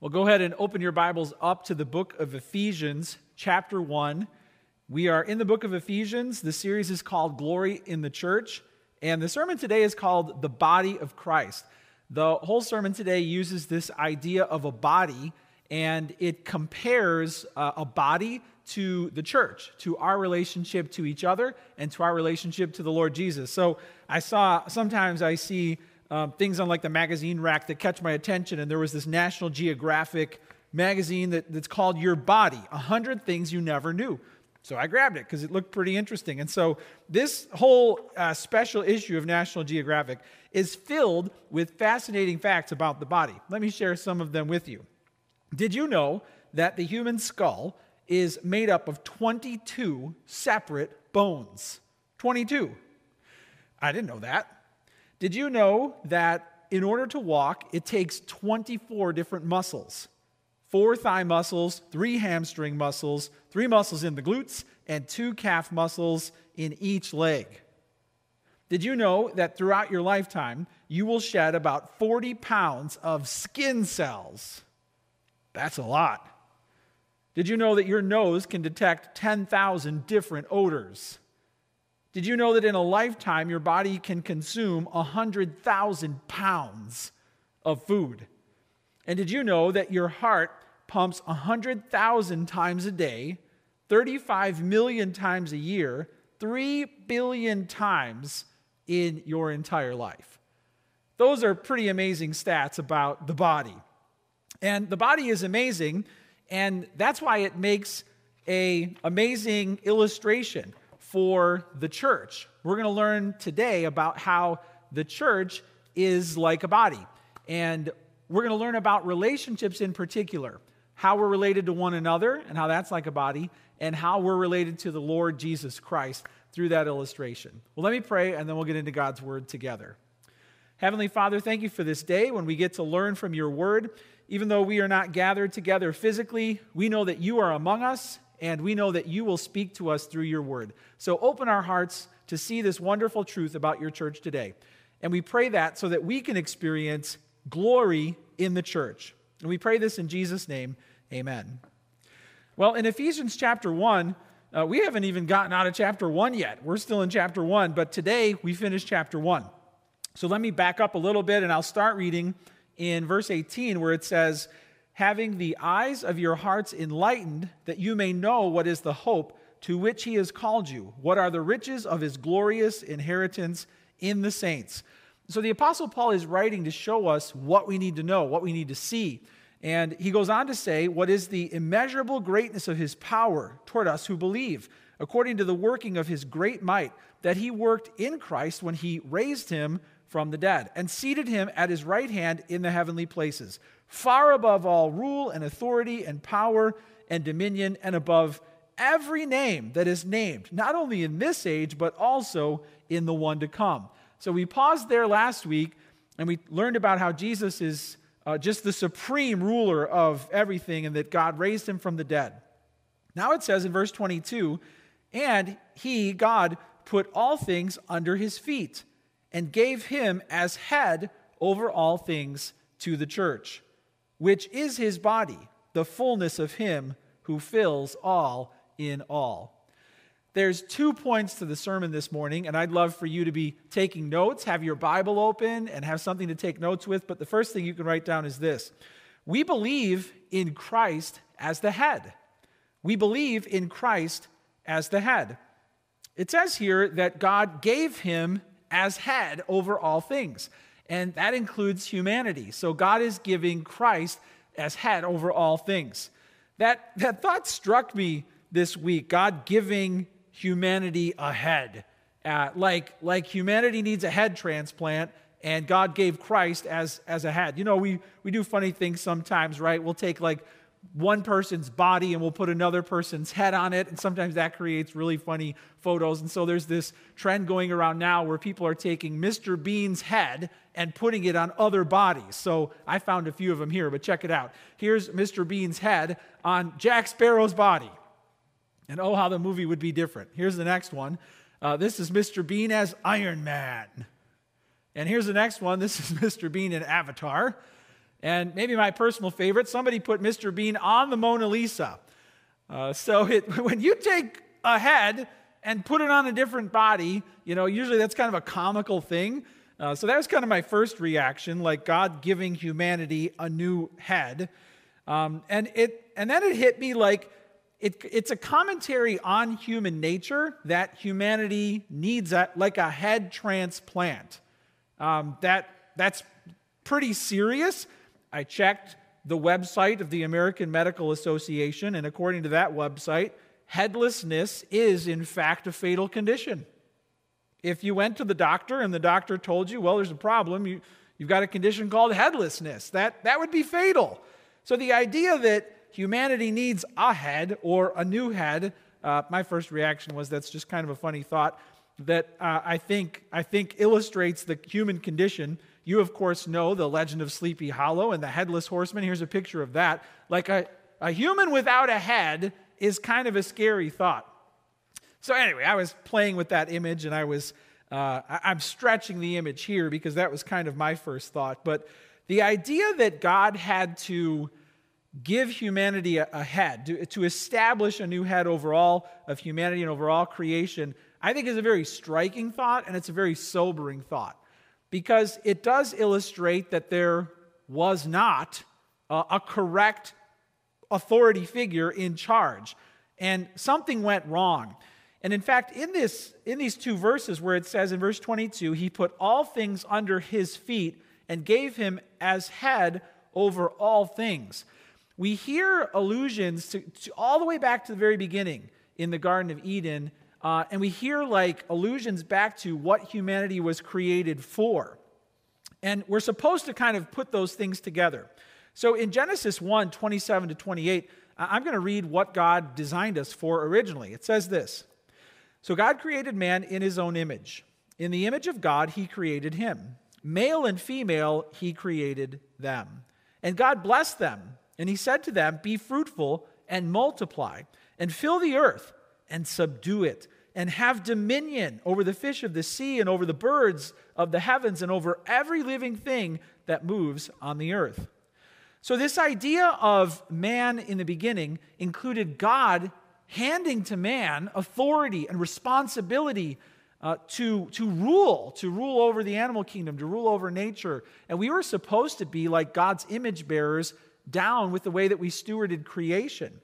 Well, go ahead and open your Bibles up to the book of Ephesians, chapter 1. We are in the book of Ephesians. The series is called Glory in the Church, and the sermon today is called The Body of Christ. The whole sermon today uses this idea of a body, and it compares a body to the church, to our relationship to each other, and to our relationship to the Lord Jesus. So sometimes I see things on like the magazine rack that catch my attention, and there was this National Geographic magazine that's called Your Body, 100 Things You Never Knew. So I grabbed it because it looked pretty interesting. And so this whole special issue of National Geographic is filled with fascinating facts about the body. Let me share some of them with you. Did you know that the human skull is made up of 22 separate bones? 22. I didn't know that. Did you know that in order to walk, it takes 24 different muscles? 4 thigh muscles, 3 hamstring muscles, 3 muscles in the glutes, and 2 calf muscles in each leg. Did you know that throughout your lifetime, you will shed about 40 pounds of skin cells? That's a lot. Did you know that your nose can detect 10,000 different odors? Did you know that in a lifetime, your body can consume 100,000 pounds of food? And did you know that your heart pumps 100,000 times a day, 35 million times a year, 3 billion times in your entire life? Those are pretty amazing stats about the body. And the body is amazing, and that's why it makes an amazing illustration for the church. We're going to learn today about how the church is like a body. And we're going to learn about relationships in particular, how we're related to one another and how that's like a body, and how we're related to the Lord Jesus Christ through that illustration. Well, let me pray, and then we'll get into God's word together. Heavenly Father, thank you for this day when we get to learn from your word. Even though we are not gathered together physically, we know that you are among us, and we know that you will speak to us through your word. So open our hearts to see this wonderful truth about your church today. And we pray that so that we can experience glory in the church. And we pray this in Jesus' name, amen. Well, in Ephesians chapter 1, we haven't even gotten out of chapter 1 yet. We're still in chapter 1, but today we finished chapter 1. So let me back up a little bit, and I'll start reading in verse 18, where it says, having the eyes of your hearts enlightened, that you may know what is the hope to which he has called you, what are the riches of his glorious inheritance in the saints. So the Apostle Paul is writing to show us what we need to know, what we need to see. And he goes on to say, what is the immeasurable greatness of his power toward us who believe, according to the working of his great might, that he worked in Christ when he raised him from the dead and seated him at his right hand in the heavenly places, far above all rule and authority and power and dominion, and above every name that is named, not only in this age, but also in the one to come. So we paused there last week, and we learned about how Jesus is just the supreme ruler of everything, and that God raised him from the dead. Now it says in verse 22, and he, God, put all things under his feet and gave him as head over all things to the church, which is his body, the fullness of him who fills all in all. There's 2 points to the sermon this morning, and I'd love for you to be taking notes, have your Bible open, and have something to take notes with, but the first thing you can write down is this. We believe in Christ as the head. We believe in Christ as the head. It says here that God gave him as head over all things, and that includes humanity. So God is giving Christ as head over all things. That thought struck me this week, God giving humanity a head. Like humanity needs a head transplant, and God gave Christ as a head. You know, we do funny things sometimes, right? We'll take like one person's body and we'll put another person's head on it, and sometimes that creates really funny photos. And so there's this trend going around now where people are taking Mr. Bean's head and putting it on other bodies. So I found a few of them here, but check it out. Here's Mr. Bean's head on Jack Sparrow's body. And oh, how the movie would be different. Here's the next one. This is Mr. Bean as Iron Man. And here's the next one. This is Mr. Bean in Avatar. And maybe my personal favorite, somebody put Mr. Bean on the Mona Lisa. When you take a head and put it on a different body, you know, usually that's kind of a comical thing. So that was kind of my first reaction, like God giving humanity a new head. And then it hit me like it's a commentary on human nature that humanity needs a head transplant. That's pretty serious. I checked the website of the American Medical Association, and according to that website, headlessness is in fact a fatal condition. If you went to the doctor and the doctor told you, well, there's a problem, you've got a condition called headlessness, that would be fatal. So the idea that humanity needs a head or a new head, my first reaction was that's just kind of a funny thought that I think illustrates the human condition. You, of course, know the legend of Sleepy Hollow and the Headless Horseman. Here's a picture of that. Like a human without a head is kind of a scary thought. So anyway, I was playing with that image, and I'm stretching the image here because that was kind of my first thought. But the idea that God had to give humanity a head, to establish a new head overall of humanity and overall creation, I think is a very striking thought, and it's a very sobering thought because it does illustrate that there was not a correct authority figure in charge, and something went wrong. And in fact, in these two verses where it says in verse 22, he put all things under his feet and gave him as head over all things. We hear allusions to all the way back to the very beginning in the Garden of Eden, and we hear like allusions back to what humanity was created for. And we're supposed to kind of put those things together. So in Genesis 1, 27 to 28, I'm going to read what God designed us for originally. It says this: So God created man in his own image. In the image of God, he created him. Male and female, he created them. And God blessed them, and he said to them, Be fruitful and multiply, and fill the earth and subdue it, and have dominion over the fish of the sea and over the birds of the heavens and over every living thing that moves on the earth. So this idea of man in the beginning included God handing to man authority and responsibility to rule over the animal kingdom, to rule over nature. And we were supposed to be like God's image bearers down with the way that we stewarded creation.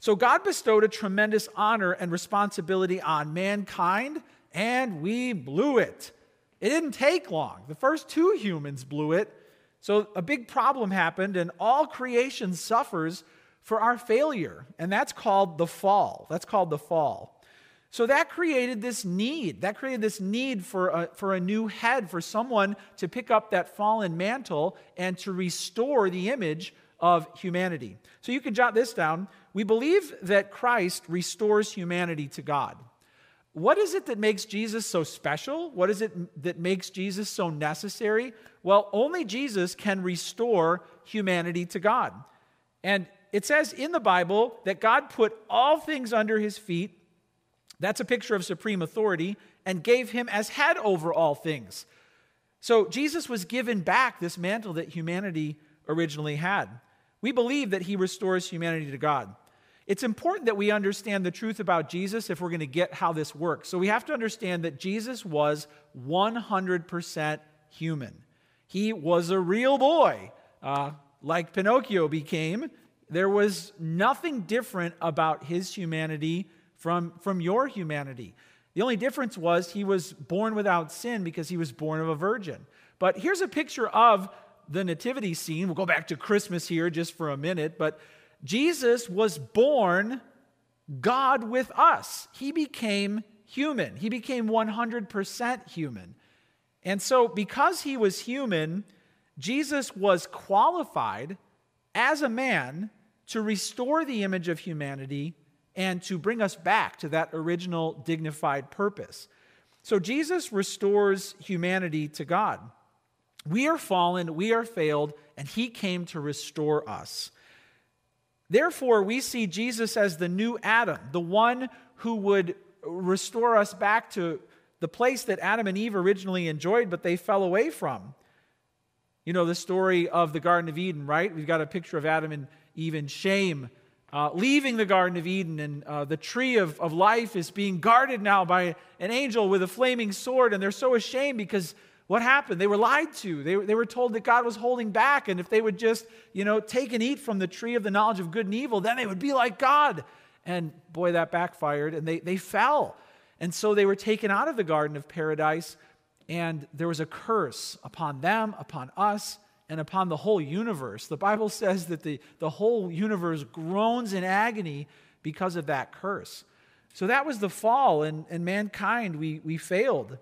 So God bestowed a tremendous honor and responsibility on mankind, and we blew it. It didn't take long. The first two humans blew it. So a big problem happened, and all creation suffers for our failure, and that's called the fall. That's called the fall. So that created this need. That created this need for a new head, for someone to pick up that fallen mantle and to restore the image of humanity. So you can jot this down. We believe that Christ restores humanity to God. What is it that makes Jesus so special? What is it that makes Jesus so necessary? Well, only Jesus can restore humanity to God. And it says in the Bible that God put all things under his feet. That's a picture of supreme authority, and gave him as head over all things. So Jesus was given back this mantle that humanity originally had. We believe that he restores humanity to God. It's important that we understand the truth about Jesus if we're going to get how this works. So we have to understand that Jesus was 100% human. He was a real boy, like Pinocchio became. There was nothing different about his humanity from your humanity. The only difference was he was born without sin because he was born of a virgin. But here's a picture of the nativity scene. We'll go back to Christmas here just for a minute, but Jesus was born God with us. He became human. He became 100% human. And so because he was human, Jesus was qualified as a man to restore the image of humanity and to bring us back to that original dignified purpose. So Jesus restores humanity to God. We are fallen, we are failed, and he came to restore us. Therefore, we see Jesus as the new Adam, the one who would restore us back to the place that Adam and Eve originally enjoyed, but they fell away from. You know the story of the Garden of Eden, right? We've got a picture of Adam and Eve in shame, leaving the Garden of Eden, and the tree of life is being guarded now by an angel with a flaming sword, and they're so ashamed because what happened? They were lied to. They were told that God was holding back, and if they would just, take and eat from the tree of the knowledge of good and evil, then they would be like God. And boy, that backfired, and they fell. And so they were taken out of the Garden of Paradise, and there was a curse upon them, upon us, and upon the whole universe. The Bible says that the whole universe groans in agony because of that curse. So that was the fall, and mankind, we failed.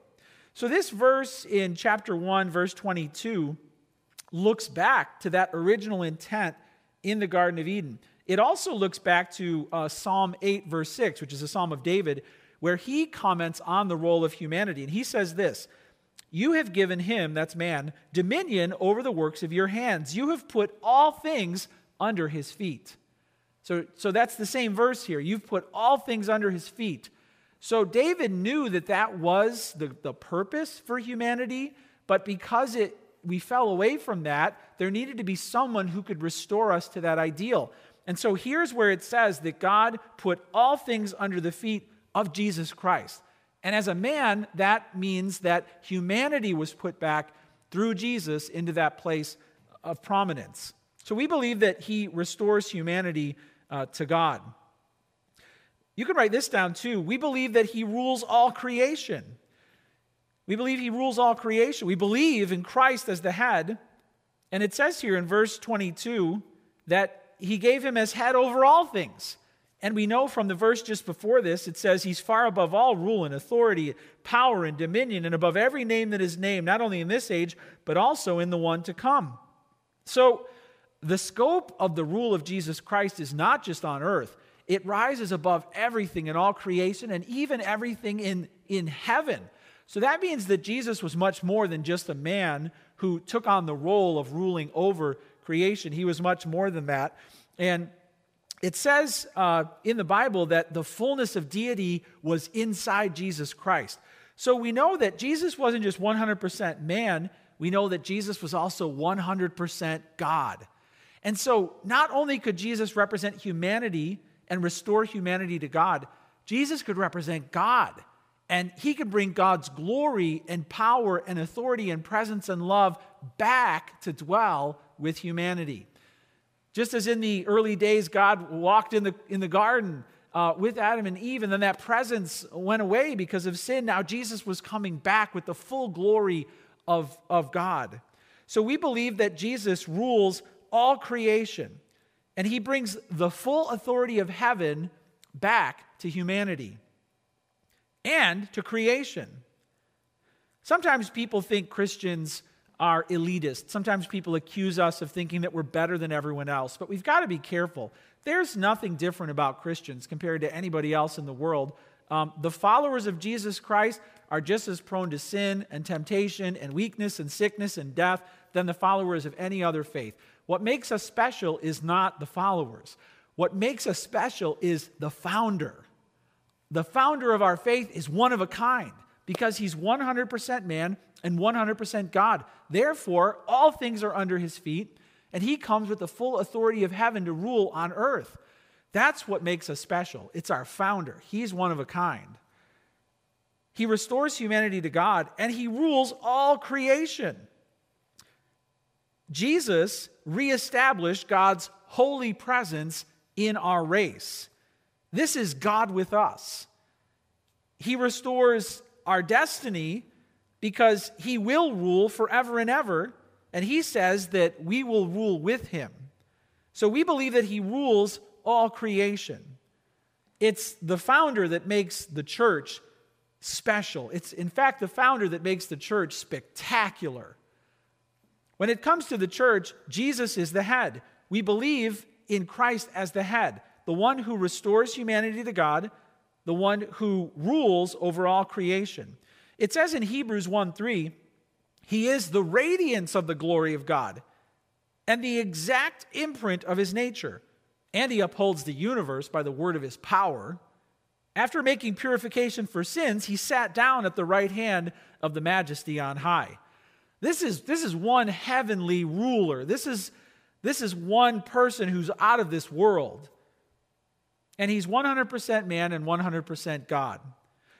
So this verse in chapter 1, verse 22, looks back to that original intent in the Garden of Eden. It also looks back to Psalm 8, verse 6, which is a psalm of David, where he comments on the role of humanity. And he says this, "You have given him," that's man, "dominion over the works of your hands. You have put all things under his feet." So that's the same verse here. You've put all things under his feet. So David knew that was the purpose for humanity, but because we fell away from that, there needed to be someone who could restore us to that ideal. And so here's where it says that God put all things under the feet of Jesus Christ. And as a man, that means that humanity was put back through Jesus into that place of prominence. So we believe that he restores humanity to God. You can write this down too. We believe that he rules all creation. We believe he rules all creation. We believe in Christ as the head. And it says here in verse 22 that he gave him as head over all things. And we know from the verse just before this, it says he's far above all rule and authority, power and dominion, and above every name that is named, not only in this age, but also in the one to come. So the scope of the rule of Jesus Christ is not just on earth. It rises above everything in all creation and even everything in heaven. So that means that Jesus was much more than just a man who took on the role of ruling over creation. He was much more than that. And it says in the Bible that the fullness of deity was inside Jesus Christ. So we know that Jesus wasn't just 100% man. We know that Jesus was also 100% God. And so not only could Jesus represent humanity and restore humanity to God, Jesus could represent God, and he could bring God's glory and power and authority and presence and love back to dwell with humanity. Just as in the early days, God walked in the garden with Adam and Eve, and then that presence went away because of sin. Now Jesus was coming back with the full glory of God. So we believe that Jesus rules all creation, and he brings the full authority of heaven back to humanity and to creation. Sometimes people think Christians are elitist. Sometimes people accuse us of thinking that we're better than everyone else, but we've got to be careful. There's nothing different about Christians compared to anybody else in the world. The followers of Jesus Christ are just as prone to sin and temptation and weakness and sickness and death than the followers of any other faith. What makes us special is not the followers. What makes us special is the founder. The founder of our faith is one of a kind because he's 100% man and 100% God. Therefore, all things are under his feet, and he comes with the full authority of heaven to rule on earth. That's what makes us special. It's our founder. He's one of a kind. He restores humanity to God, and he rules all creation. Jesus reestablished God's holy presence in our race. This is God with us. He restores our destiny because he will rule forever and ever, and he says that we will rule with him. So we believe that he rules all creation. It's the founder that makes the church special. It's, in fact, the founder that makes the church spectacular. When it comes to the church, Jesus is the head. We believe in Christ as the head, the one who restores humanity to God, the one who rules over all creation. It says in Hebrews 1:3, he is the radiance of the glory of God and the exact imprint of his nature, and he upholds the universe by the word of his power. After making purification for sins, he sat down at the right hand of the Majesty on high. This is one heavenly ruler. This is one person who's out of this world. And he's 100% man and 100% God.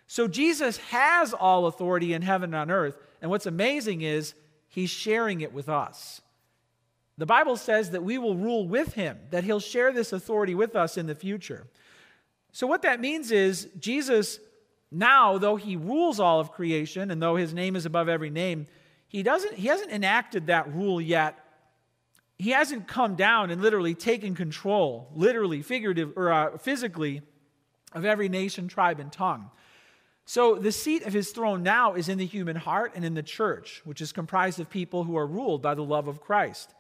So Jesus has all authority in heaven and on earth. And what's amazing is he's sharing it with us. The Bible says that we will rule with him, that he'll share this authority with us in the future. So what that means is Jesus now, though he rules all of creation and though his name is above every name, he hasn't enacted that rule yet. He hasn't come down and literally taken control, literally, figuratively, or physically, of every nation, tribe, and tongue. So the seat of his throne now is in the human heart and in the church, which is comprised of people who are ruled by the love of Christ.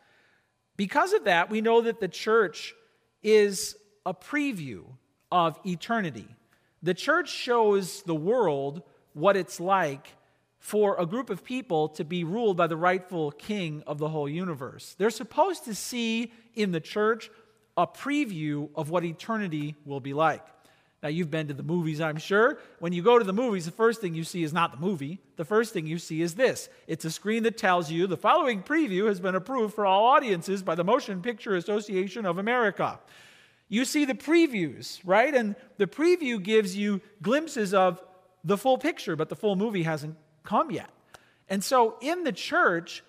Because of that, we know that the church is a preview of eternity. The church shows the world what it's like for a group of people to be ruled by the rightful king of the whole universe. They're supposed to see in the church a preview of what eternity will be like. Now, you've been to the movies, I'm sure. When you go to the movies, the first thing you see is not the movie. The first thing you see is this. It's a screen that tells you the following preview has been approved for all audiences by the Motion Picture Association of America. You see the previews, right? And the preview gives you glimpses of the full picture, but the full movie hasn't come yet. And so in the church,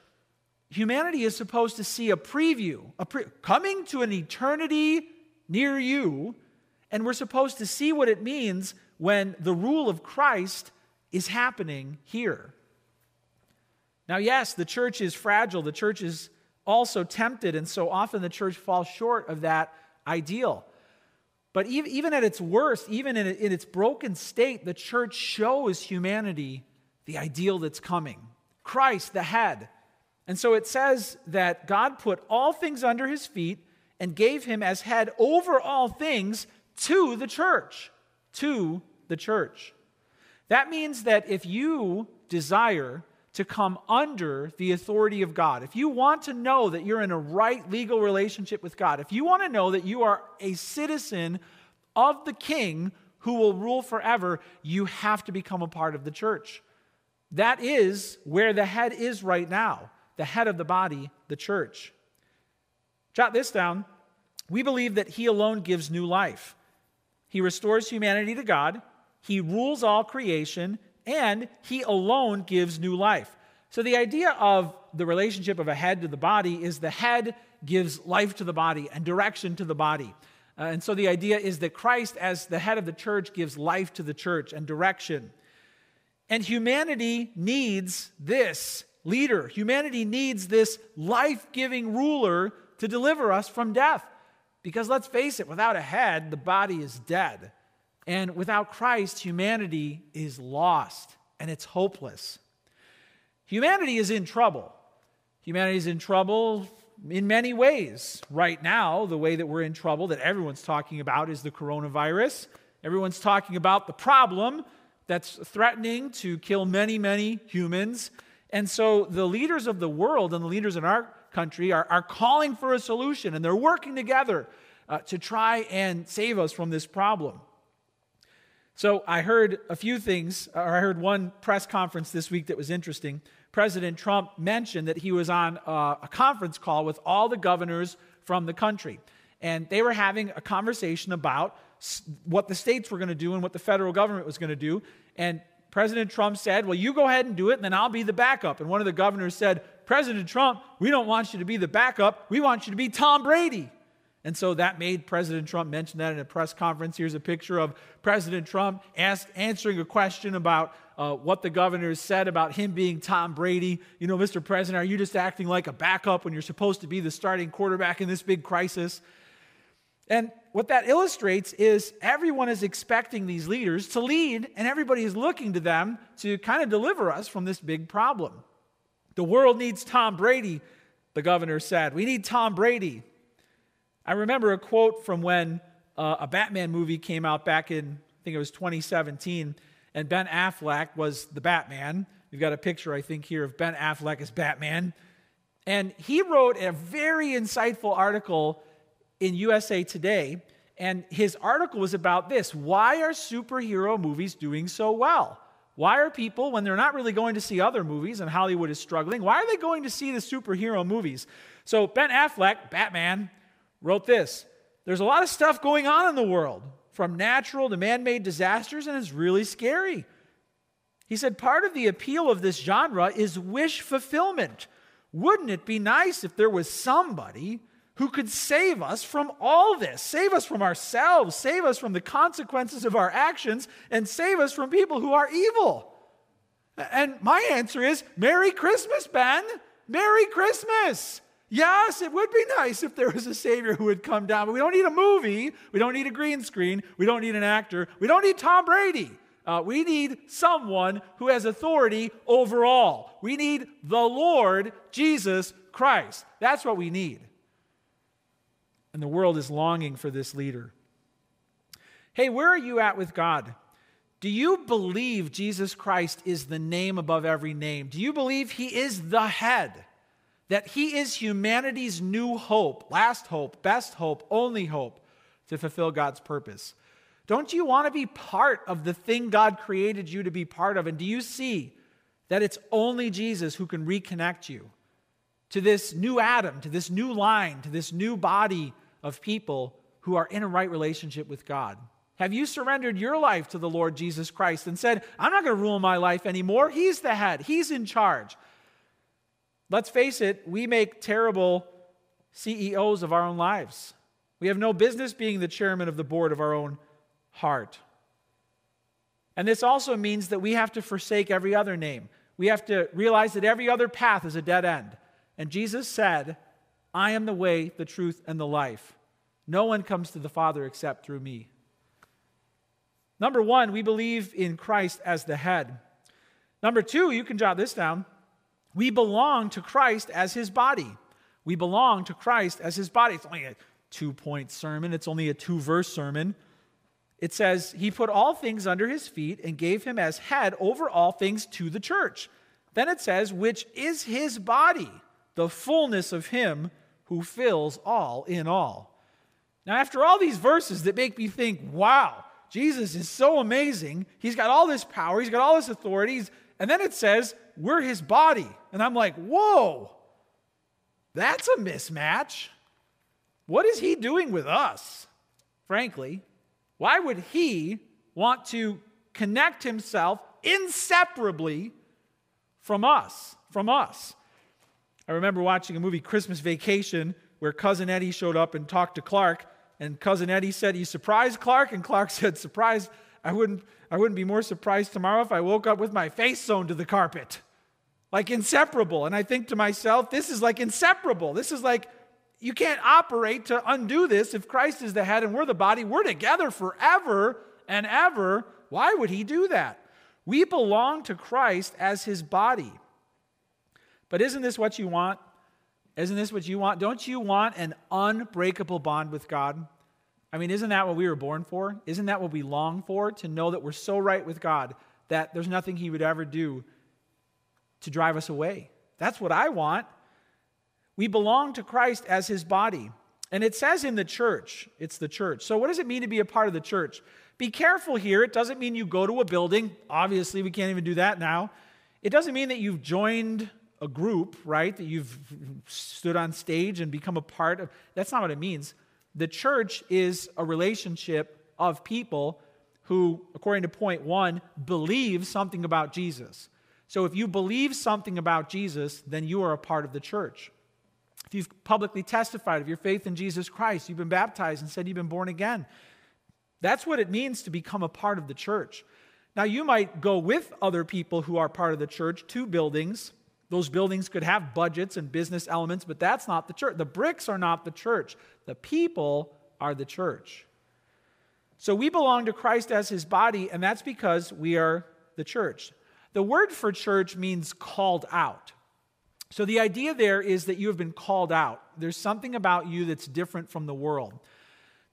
humanity is supposed to see a preview, coming to an eternity near you, and we're supposed to see what it means when the rule of Christ is happening here. Now, yes, the church is fragile. The church is also tempted, and so often the church falls short of that ideal. But even at its worst, even in its broken state, the church shows humanity the ideal that's coming. Christ, the head. And so it says that God put all things under his feet and gave him as head over all things to the church. To the church. That means that if you desire to come under the authority of God, if you want to know that you're in a right legal relationship with God, if you want to know that you are a citizen of the King who will rule forever, you have to become a part of the church. That is where the head is right now, the head of the body, the church. Jot this down. We believe that he alone gives new life. He restores humanity to God. He rules all creation, and he alone gives new life. So the idea of the relationship of a head to the body is the head gives life to the body and direction to the body. And so the idea is that Christ, as the head of the church, gives life to the church and direction. And humanity needs this leader. Humanity needs this life-giving ruler to deliver us from death. Because let's face it, without a head, the body is dead. And without Christ, humanity is lost and it's hopeless. Humanity is in trouble. Humanity is in trouble in many ways. Right now, the way that we're in trouble that everyone's talking about is the coronavirus. Everyone's talking about the problem that's threatening to kill many, many humans. And so the leaders of the world and the leaders in our country are calling for a solution, and they're working together to try and save us from this problem. So I heard a few things, or I heard one press conference this week that was interesting. President Trump mentioned that he was on a conference call with all the governors from the country, and they were having a conversation about what the states were going to do and what the federal government was going to do. And President Trump said, well, you go ahead and do it, and then I'll be the backup. And one of the governors said, President Trump, we don't want you to be the backup. We want you to be Tom Brady. And so that made President Trump mention that in a press conference. Here's a picture of President Trump answering a question about what the governors said about him being Tom Brady. You know, Mr. President, are you just acting like a backup when you're supposed to be the starting quarterback in this big crisis? And what that illustrates is everyone is expecting these leaders to lead, and everybody is looking to them to kind of deliver us from this big problem. The world needs Tom Brady, the governor said. We need Tom Brady. I remember a quote from when a Batman movie came out back in, I think it was 2017, and Ben Affleck was the Batman. You've got a picture, I think, here of Ben Affleck as Batman. And he wrote a very insightful article in USA Today, and his article was about this. Why are superhero movies doing so well? Why are people, when they're not really going to see other movies and Hollywood is struggling, why are they going to see the superhero movies? So Ben Affleck, Batman, wrote this. There's a lot of stuff going on in the world, from natural to man-made disasters, and it's really scary. He said, part of the appeal of this genre is wish fulfillment. Wouldn't it be nice if there was somebody who could save us from all this, save us from ourselves, save us from the consequences of our actions, and save us from people who are evil? And my answer is, Merry Christmas, Ben. Merry Christmas. Yes, it would be nice if there was a Savior who would come down, but we don't need a movie. We don't need a green screen. We don't need an actor. We don't need Tom Brady. We need someone who has authority over all. We need the Lord Jesus Christ. That's what we need. And the world is longing for this leader. Hey, where are you at with God? Do you believe Jesus Christ is the name above every name? Do you believe he is the head? That he is humanity's new hope, last hope, best hope, only hope to fulfill God's purpose? Don't you want to be part of the thing God created you to be part of? And do you see that it's only Jesus who can reconnect you to this new Adam, to this new line, to this new body of people who are in a right relationship with God? Have you surrendered your life to the Lord Jesus Christ and said, I'm not going to rule my life anymore. He's the head. He's in charge. Let's face it, we make terrible CEOs of our own lives. We have no business being the chairman of the board of our own heart. And this also means that we have to forsake every other name. We have to realize that every other path is a dead end. And Jesus said, I am the way, the truth, and the life. No one comes to the Father except through me. Number one, we believe in Christ as the head. Number two, you can jot this down. We belong to Christ as his body. We belong to Christ as his body. It's only a 2-point sermon. It's only a 2-verse sermon. It says, he put all things under his feet and gave him as head over all things to the church. Then it says, which is his body, the fullness of him who fills all in all. Now, after all these verses that make me think, wow, Jesus is so amazing. He's got all this power. He's got all this authority. And then it says, we're his body. And I'm like, whoa, that's a mismatch. What is he doing with us? Frankly, why would he want to connect himself inseparably from us? I remember watching a movie, Christmas Vacation, where Cousin Eddie showed up and talked to Clark, and Cousin Eddie said, you surprised Clark? And Clark said, surprised? I wouldn't be more surprised tomorrow if I woke up with my face sewn to the carpet. Like inseparable. And I think to myself, this is like inseparable. This is like, you can't operate to undo this. If Christ is the head and we're the body, we're together forever and ever. Why would he do that? We belong to Christ as his body. But isn't this what you want? Isn't this what you want? Don't you want an unbreakable bond with God? I mean, isn't that what we were born for? Isn't that what we long for? To know that we're so right with God that there's nothing he would ever do to drive us away. That's what I want. We belong to Christ as his body. And it says in the church, it's the church. So what does it mean to be a part of the church? Be careful here. It doesn't mean you go to a building. Obviously, we can't even do that now. It doesn't mean that you've joined a group, right? That you've stood on stage and become a part of. That's not what it means. The church is a relationship of people who, according to point one, believe something about Jesus. So if you believe something about Jesus, then you are a part of the church. If you've publicly testified of your faith in Jesus Christ, you've been baptized and said you've been born again. That's what it means to become a part of the church. Now, you might go with other people who are part of the church to buildings. Those buildings could have budgets and business elements, but that's not the church. The bricks are not the church. The people are the church. So we belong to Christ as his body, and that's because we are the church. The word for church means called out. So the idea there is that you have been called out. There's something about you that's different from the world.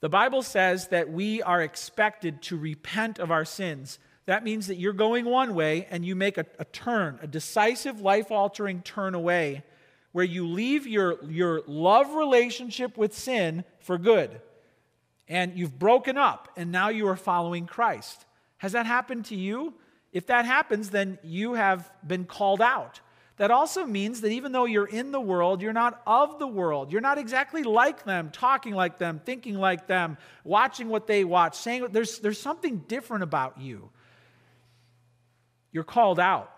The Bible says that we are expected to repent of our sins. That means that you're going one way and you make a turn, a decisive, life-altering turn away, where you leave your love relationship with sin for good. And you've broken up, and now you are following Christ. Has that happened to you? If that happens, then you have been called out. That also means that even though you're in the world, you're not of the world. You're not exactly like them, talking like them, thinking like them, watching what they watch, saying what, there's something different about you. You're called out.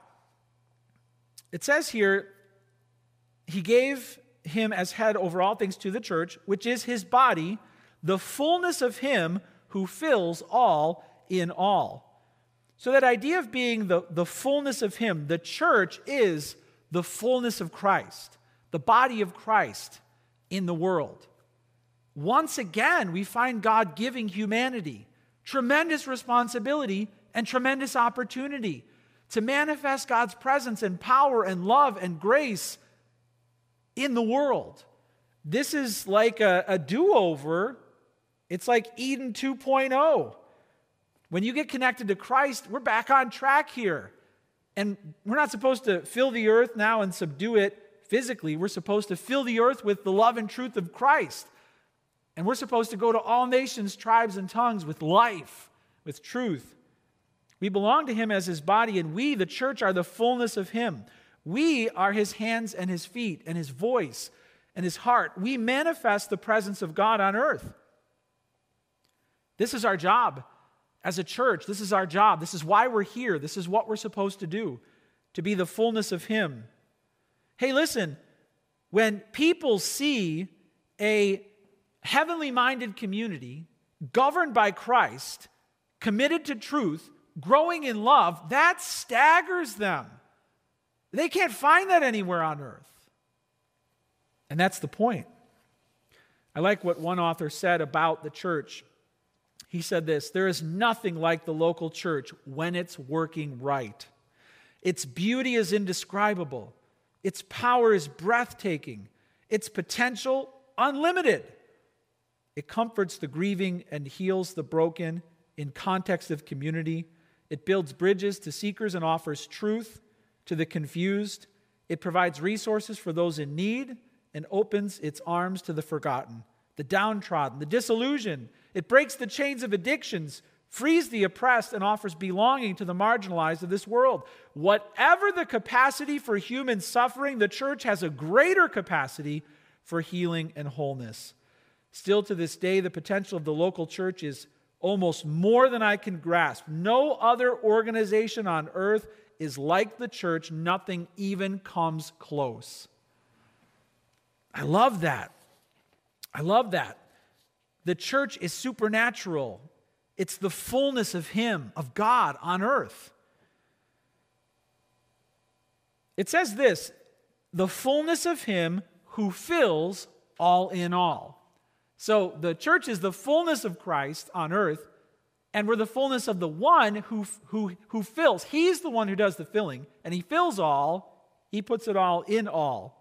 It says here, he gave him as head over all things to the church, which is his body, the fullness of him who fills all in all. So that idea of being the fullness of him, the church is the fullness of Christ, the body of Christ in the world. Once again, we find God giving humanity tremendous responsibility and tremendous opportunity to manifest God's presence and power and love and grace in the world. This is like a do-over. It's like Eden 2.0. When you get connected to Christ, we're back on track here. And we're not supposed to fill the earth now and subdue it physically. We're supposed to fill the earth with the love and truth of Christ. And we're supposed to go to all nations, tribes, and tongues with life, with truth. We belong to him as his body, and we, the church, are the fullness of him. We are his hands and his feet and his voice and his heart. We manifest the presence of God on earth. This is our job as a church. This is our job. This is why we're here. This is what we're supposed to do, to be the fullness of him. Hey, listen, when people see a heavenly-minded community governed by Christ, committed to truth, growing in love, that staggers them. They can't find that anywhere on earth. And that's the point. I like what one author said about the church. He said this, "There is nothing like the local church when it's working right. Its beauty is indescribable. Its power is breathtaking. Its potential unlimited. It comforts the grieving and heals the broken in context of community. It builds bridges to seekers and offers truth to the confused. It provides resources for those in need and opens its arms to the forgotten, the downtrodden, the disillusioned. It breaks the chains of addictions, frees the oppressed, and offers belonging to the marginalized of this world. Whatever the capacity for human suffering, the church has a greater capacity for healing and wholeness. Still to this day, the potential of the local church is almost more than I can grasp. No other organization on earth is like the church. Nothing even comes close." I love that. I love that. The church is supernatural. It's the fullness of him, of God on earth. It says this, the fullness of him who fills all in all. So the church is the fullness of Christ on earth, and we're the fullness of the one who fills. He's the one who does the filling, and he fills all. He puts it all in all.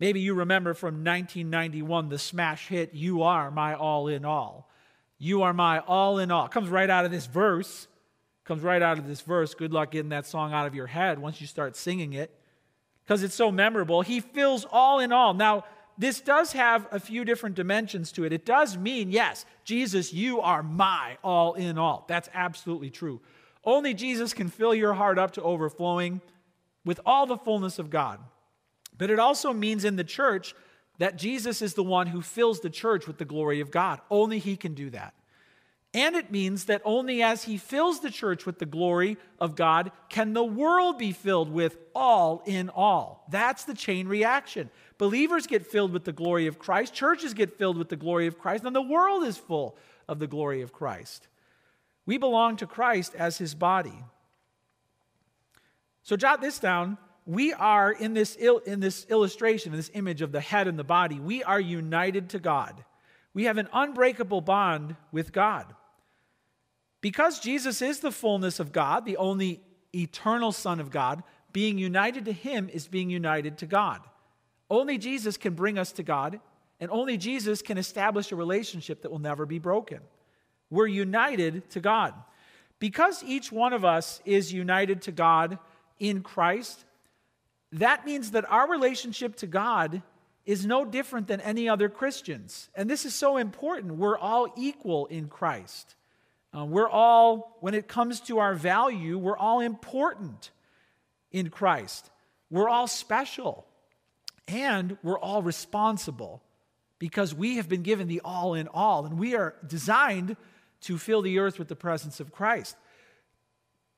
Maybe you remember from 1991, the smash hit, "You Are My All in All." You are my all in all. Comes right out of this verse. Comes right out of this verse. Good luck getting that song out of your head once you start singing it, because it's so memorable. He fills all in all. Now, this does have a few different dimensions to it. It does mean, yes, Jesus, you are my all in all. That's absolutely true. Only Jesus can fill your heart up to overflowing with all the fullness of God. But it also means in the church that Jesus is the one who fills the church with the glory of God. Only he can do that. And it means that only as he fills the church with the glory of God can the world be filled with all in all. That's the chain reaction. Believers get filled with the glory of Christ. Churches get filled with the glory of Christ. And the world is full of the glory of Christ. We belong to Christ as his body. So jot this down. We are, in this illustration, in this image of the head and the body, we are united to God. We have an unbreakable bond with God. Because Jesus is the fullness of God, the only eternal Son of God, being united to him is being united to God. Only Jesus can bring us to God, and only Jesus can establish a relationship that will never be broken. We're united to God. Because each one of us is united to God in Christ, that means that our relationship to God is no different than any other Christians. And this is so important. We're all equal in Christ. We're all, when it comes to our value, we're all important in Christ. We're all special, and we're all responsible because we have been given the all in all, and we are designed to fill the earth with the presence of Christ.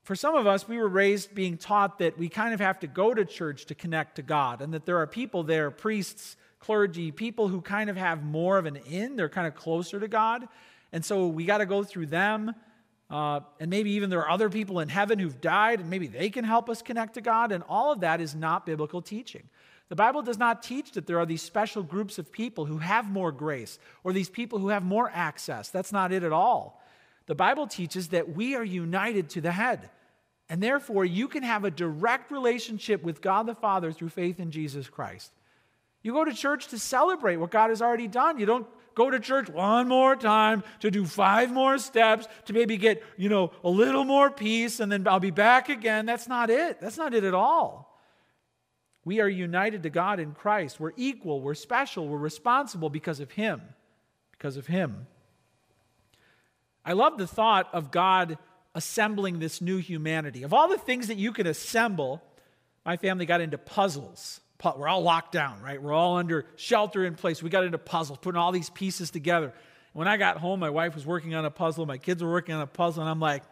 For some of us, we were raised being taught that we kind of have to go to church to connect to God, and that there are people there, priests, clergy, people who kind of have more of an in, they're kind of closer to God, and so we got to go through them, and maybe even there are other people in heaven who've died, and maybe they can help us connect to God, and all of that is not biblical teaching. The Bible does not teach that there are these special groups of people who have more grace, or these people who have more access. That's not it at all. The Bible teaches that we are united to the head, and therefore you can have a direct relationship with God the Father through faith in Jesus Christ. You go to church to celebrate what God has already done. You don't go to church one more time to do 5 more steps to maybe get, a little more peace and then I'll be back again. That's not it. That's not it at all. We are united to God in Christ. We're equal. We're special. We're responsible because of Him. Because of Him. I love the thought of God assembling this new humanity. Of all the things that you can assemble, my family got into puzzles. We're all locked down, right? We're all under shelter in place. We got into puzzles, putting all these pieces together. When I got home, my wife was working on a puzzle. My kids were working on a puzzle. And I'm like,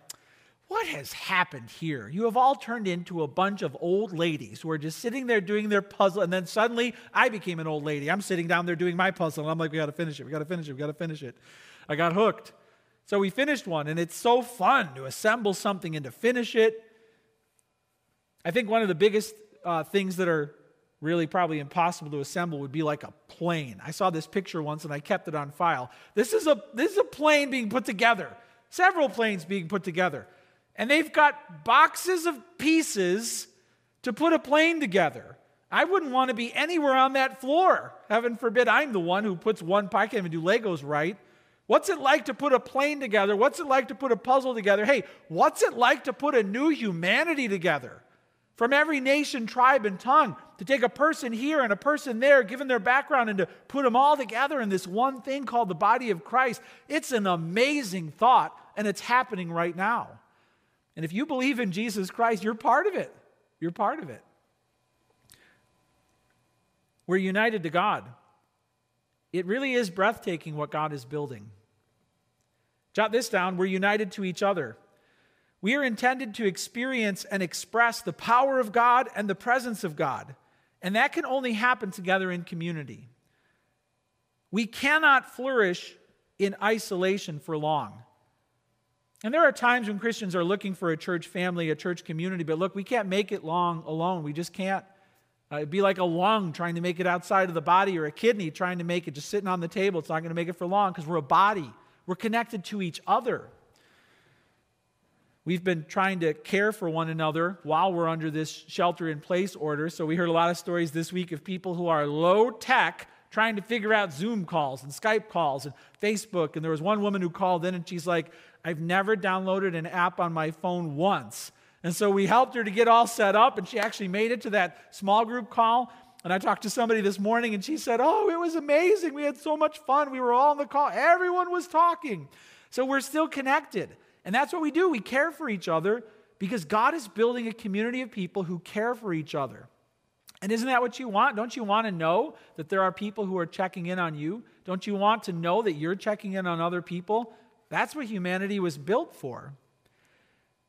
what has happened here? You have all turned into a bunch of old ladies who are just sitting there doing their puzzle. And then suddenly I became an old lady. I'm sitting down there doing my puzzle. And I'm like, we got to finish it. We got to finish it. We got to finish it. I got hooked. So we finished one. And it's so fun to assemble something and to finish it. I think one of the biggest things that are really probably impossible to assemble would be like a plane. I saw this picture once and I kept it on file. This is a plane being put together, several planes being put together. And they've got boxes of pieces to put a plane together. I wouldn't want to be anywhere on that floor. Heaven forbid I'm the one who puts one pie. I can't even do Legos right. What's it like to put a plane together? What's it like to put a puzzle together? Hey, what's it like to put a new humanity together? From every nation, tribe, and tongue, to take a person here and a person there, given their background, and to put them all together in this one thing called the body of Christ. It's an amazing thought, and it's happening right now. And if you believe in Jesus Christ, you're part of it. You're part of it. We're united to God. It really is breathtaking what God is building. Jot this down. We're united to each other. We are intended to experience and express the power of God and the presence of God. And that can only happen together in community. We cannot flourish in isolation for long. And there are times when Christians are looking for a church family, a church community, but look, we can't make it long alone. We just can't. It'd be like a lung trying to make it outside of the body, or a kidney trying to make it just sitting on the table. It's not going to make it for long because we're a body. We're connected to each other. We've been trying to care for one another while we're under this shelter-in-place order. So we heard a lot of stories this week of people who are low-tech trying to figure out Zoom calls and Skype calls and Facebook. And there was one woman who called in and she's like, I've never downloaded an app on my phone once. And so we helped her to get all set up, and she actually made it to that small group call. And I talked to somebody this morning, and she said, oh, it was amazing. We had so much fun. We were all on the call. Everyone was talking. So we're still connected. And that's what we do. We care for each other because God is building a community of people who care for each other. And isn't that what you want? Don't you want to know that there are people who are checking in on you? Don't you want to know that you're checking in on other people? That's what humanity was built for.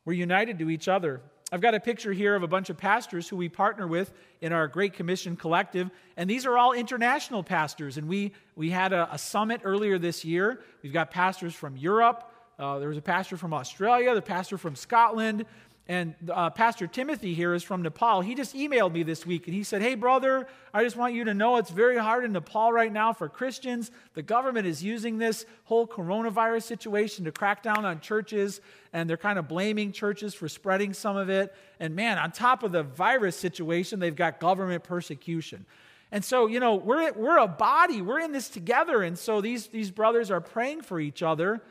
We're united to each other. I've got a picture here of a bunch of pastors who we partner with in our Great Commission Collective, and these are all international pastors. And we had a summit earlier this year. We've got pastors from Europe. There was a pastor from Australia, the pastor from Scotland, and Pastor Timothy here is from Nepal. He just emailed me this week, and he said, hey, brother, I just want you to know it's very hard in Nepal right now for Christians. The government is using this whole coronavirus situation to crack down on churches, and they're kind of blaming churches for spreading some of it. And man, on top of the virus situation, they've got government persecution. And so, we're a body. We're in this together, and so these brothers are praying for each other,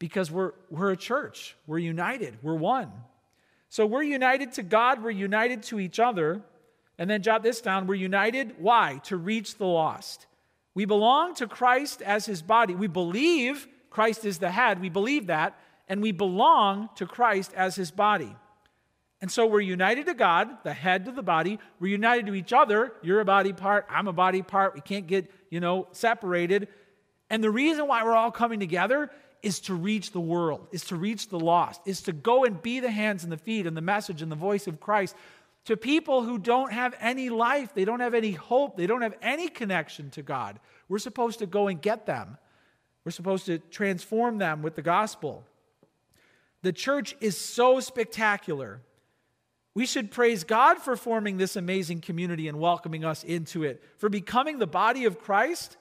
because we're a church. We're united. We're one. So we're united to God. We're united to each other. And then jot this down. We're united. Why? To reach the lost. We belong to Christ as His body. We believe Christ is the head. We believe that. and we belong to Christ as his body. And so we're united to God, the head of the body. We're united to each other. You're a body part. I'm a body part. We can't get, separated. And the reason why we're all coming together is to reach the world, is to reach the lost, is to go and be the hands and the feet and the message and the voice of Christ to people who don't have any life. They don't have any hope. They don't have any connection to God. We're supposed to go and get them. We're supposed to transform them with the gospel. The church is so spectacular. We should praise God for forming this amazing community and welcoming us into it, for becoming the body of Christ.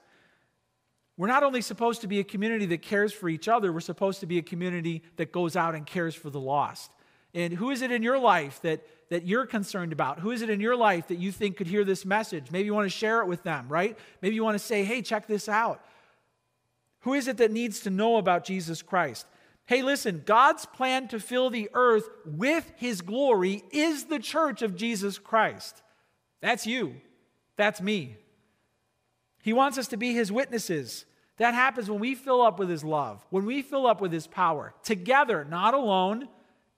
We're not only supposed to be a community that cares for each other, we're supposed to be a community that goes out and cares for the lost. And who is it in your life that you're concerned about? Who is it in your life that you think could hear this message? Maybe you want to share it with them, right? Maybe you want to say, hey, check this out. Who is it that needs to know about Jesus Christ? Hey, listen, God's plan to fill the earth with his glory is the church of Jesus Christ. That's you. That's me. He wants us to be his witnesses. That happens when we fill up with his love, when we fill up with his power, together, not alone.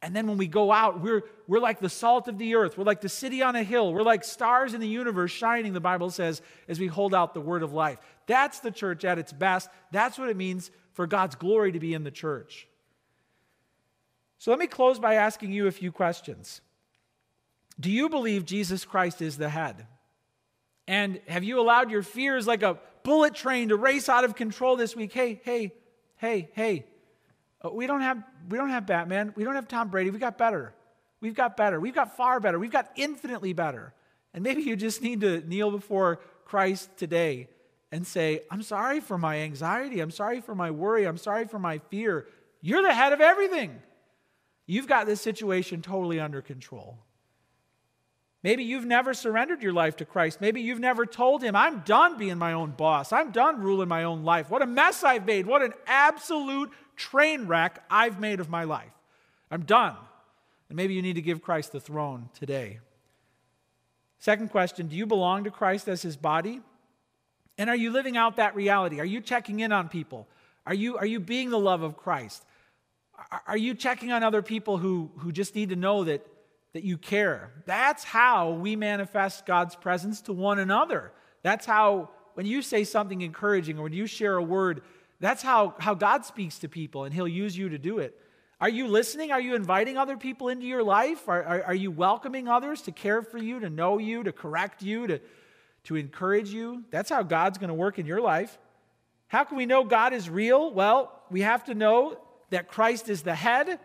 And then when we go out, we're like the salt of the earth. We're like the city on a hill. We're like stars in the universe shining, the Bible says, as we hold out the word of life. That's the church at its best. That's what it means for God's glory to be in the church. So let me close by asking you a few questions. Do you believe Jesus Christ is the head? And have you allowed your fears like a bullet train to race out of control this week? Hey. We don't have Batman. We don't have Tom Brady. We got better. We've got better. We've got far better. We've got infinitely better. And maybe you just need to kneel before Christ today and say, I'm sorry for my anxiety. I'm sorry for my worry. I'm sorry for my fear. You're the head of everything. You've got this situation totally under control. Maybe you've never surrendered your life to Christ. Maybe you've never told him, I'm done being my own boss. I'm done ruling my own life. What a mess I've made. What an absolute train wreck I've made of my life. I'm done. And maybe you need to give Christ the throne today. Second question, do you belong to Christ as his body? And are you living out that reality? Are you checking in on people? Are you being the love of Christ? Are you checking on other people who just need to know that you care? That's how we manifest God's presence to one another. That's how, when you say something encouraging or when you share a word, that's how God speaks to people, and he'll use you to do it. Are you listening? Are you inviting other people into your life? Are you welcoming others to care for you, to know you, to correct you, to encourage you? That's how God's going to work in your life. How can we know God is real? Well, we have to know that Christ is the head,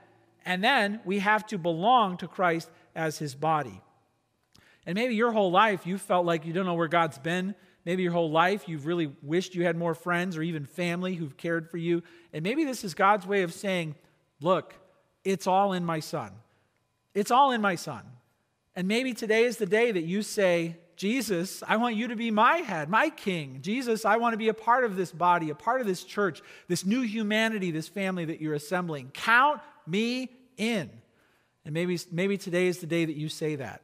and then we have to belong to Christ as his body. And maybe your whole life you felt like you don't know where God's been. Maybe your whole life you've really wished you had more friends or even family who've cared for you. And maybe this is God's way of saying, look, it's all in my son. It's all in my son. And maybe today is the day that you say, Jesus, I want you to be my head, my king. Jesus, I want to be a part of this body, a part of this church, this new humanity, this family that you're assembling. Count me in. And maybe today is the day that you say that.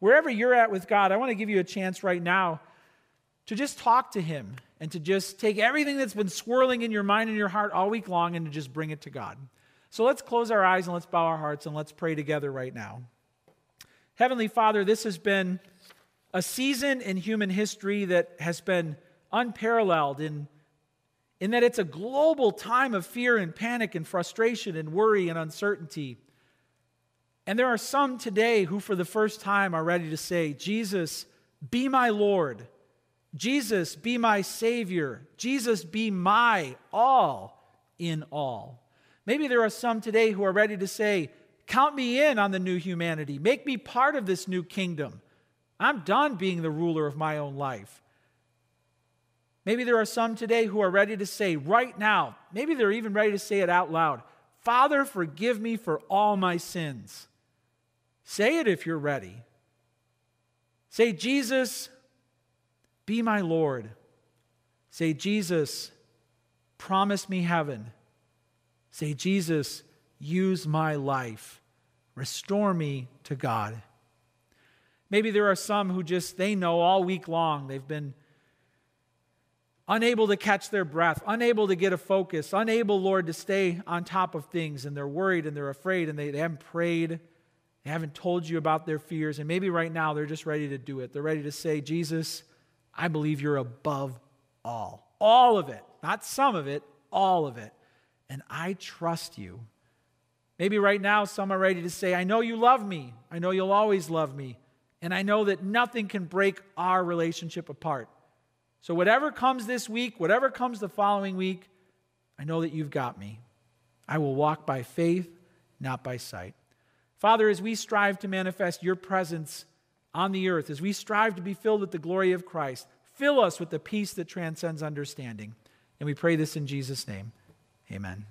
Wherever you're at with God, I want to give you a chance right now to just talk to him and to just take everything that's been swirling in your mind and your heart all week long and to just bring it to God. So let's close our eyes and let's bow our hearts and let's pray together right now. Heavenly Father, this has been a season in human history that has been unparalleled in that it's a global time of fear and panic and frustration and worry and uncertainty. And there are some today who for the first time are ready to say, Jesus, be my Lord. Jesus, be my Savior. Jesus, be my all in all. Maybe there are some today who are ready to say, count me in on the new humanity. Make me part of this new kingdom. I'm done being the ruler of my own life. Maybe there are some today who are ready to say right now, maybe they're even ready to say it out loud, Father, forgive me for all my sins. Say it if you're ready. Say, Jesus, be my Lord. Say, Jesus, promise me heaven. Say, Jesus, use my life. Restore me to God. Maybe there are some who just, they know all week long, they've been unable to catch their breath, unable to get a focus, unable, Lord, to stay on top of things, and they're worried and they're afraid and they haven't prayed, they haven't told you about their fears, and maybe right now they're just ready to do it. They're ready to say, Jesus, I believe you're above all. All of it, not some of it, all of it, and I trust you. Maybe right now some are ready to say, I know you love me, I know you'll always love me, and I know that nothing can break our relationship apart. So whatever comes this week, whatever comes the following week, I know that you've got me. I will walk by faith, not by sight. Father, as we strive to manifest your presence on the earth, as we strive to be filled with the glory of Christ, fill us with the peace that transcends understanding. And we pray this in Jesus' name. Amen.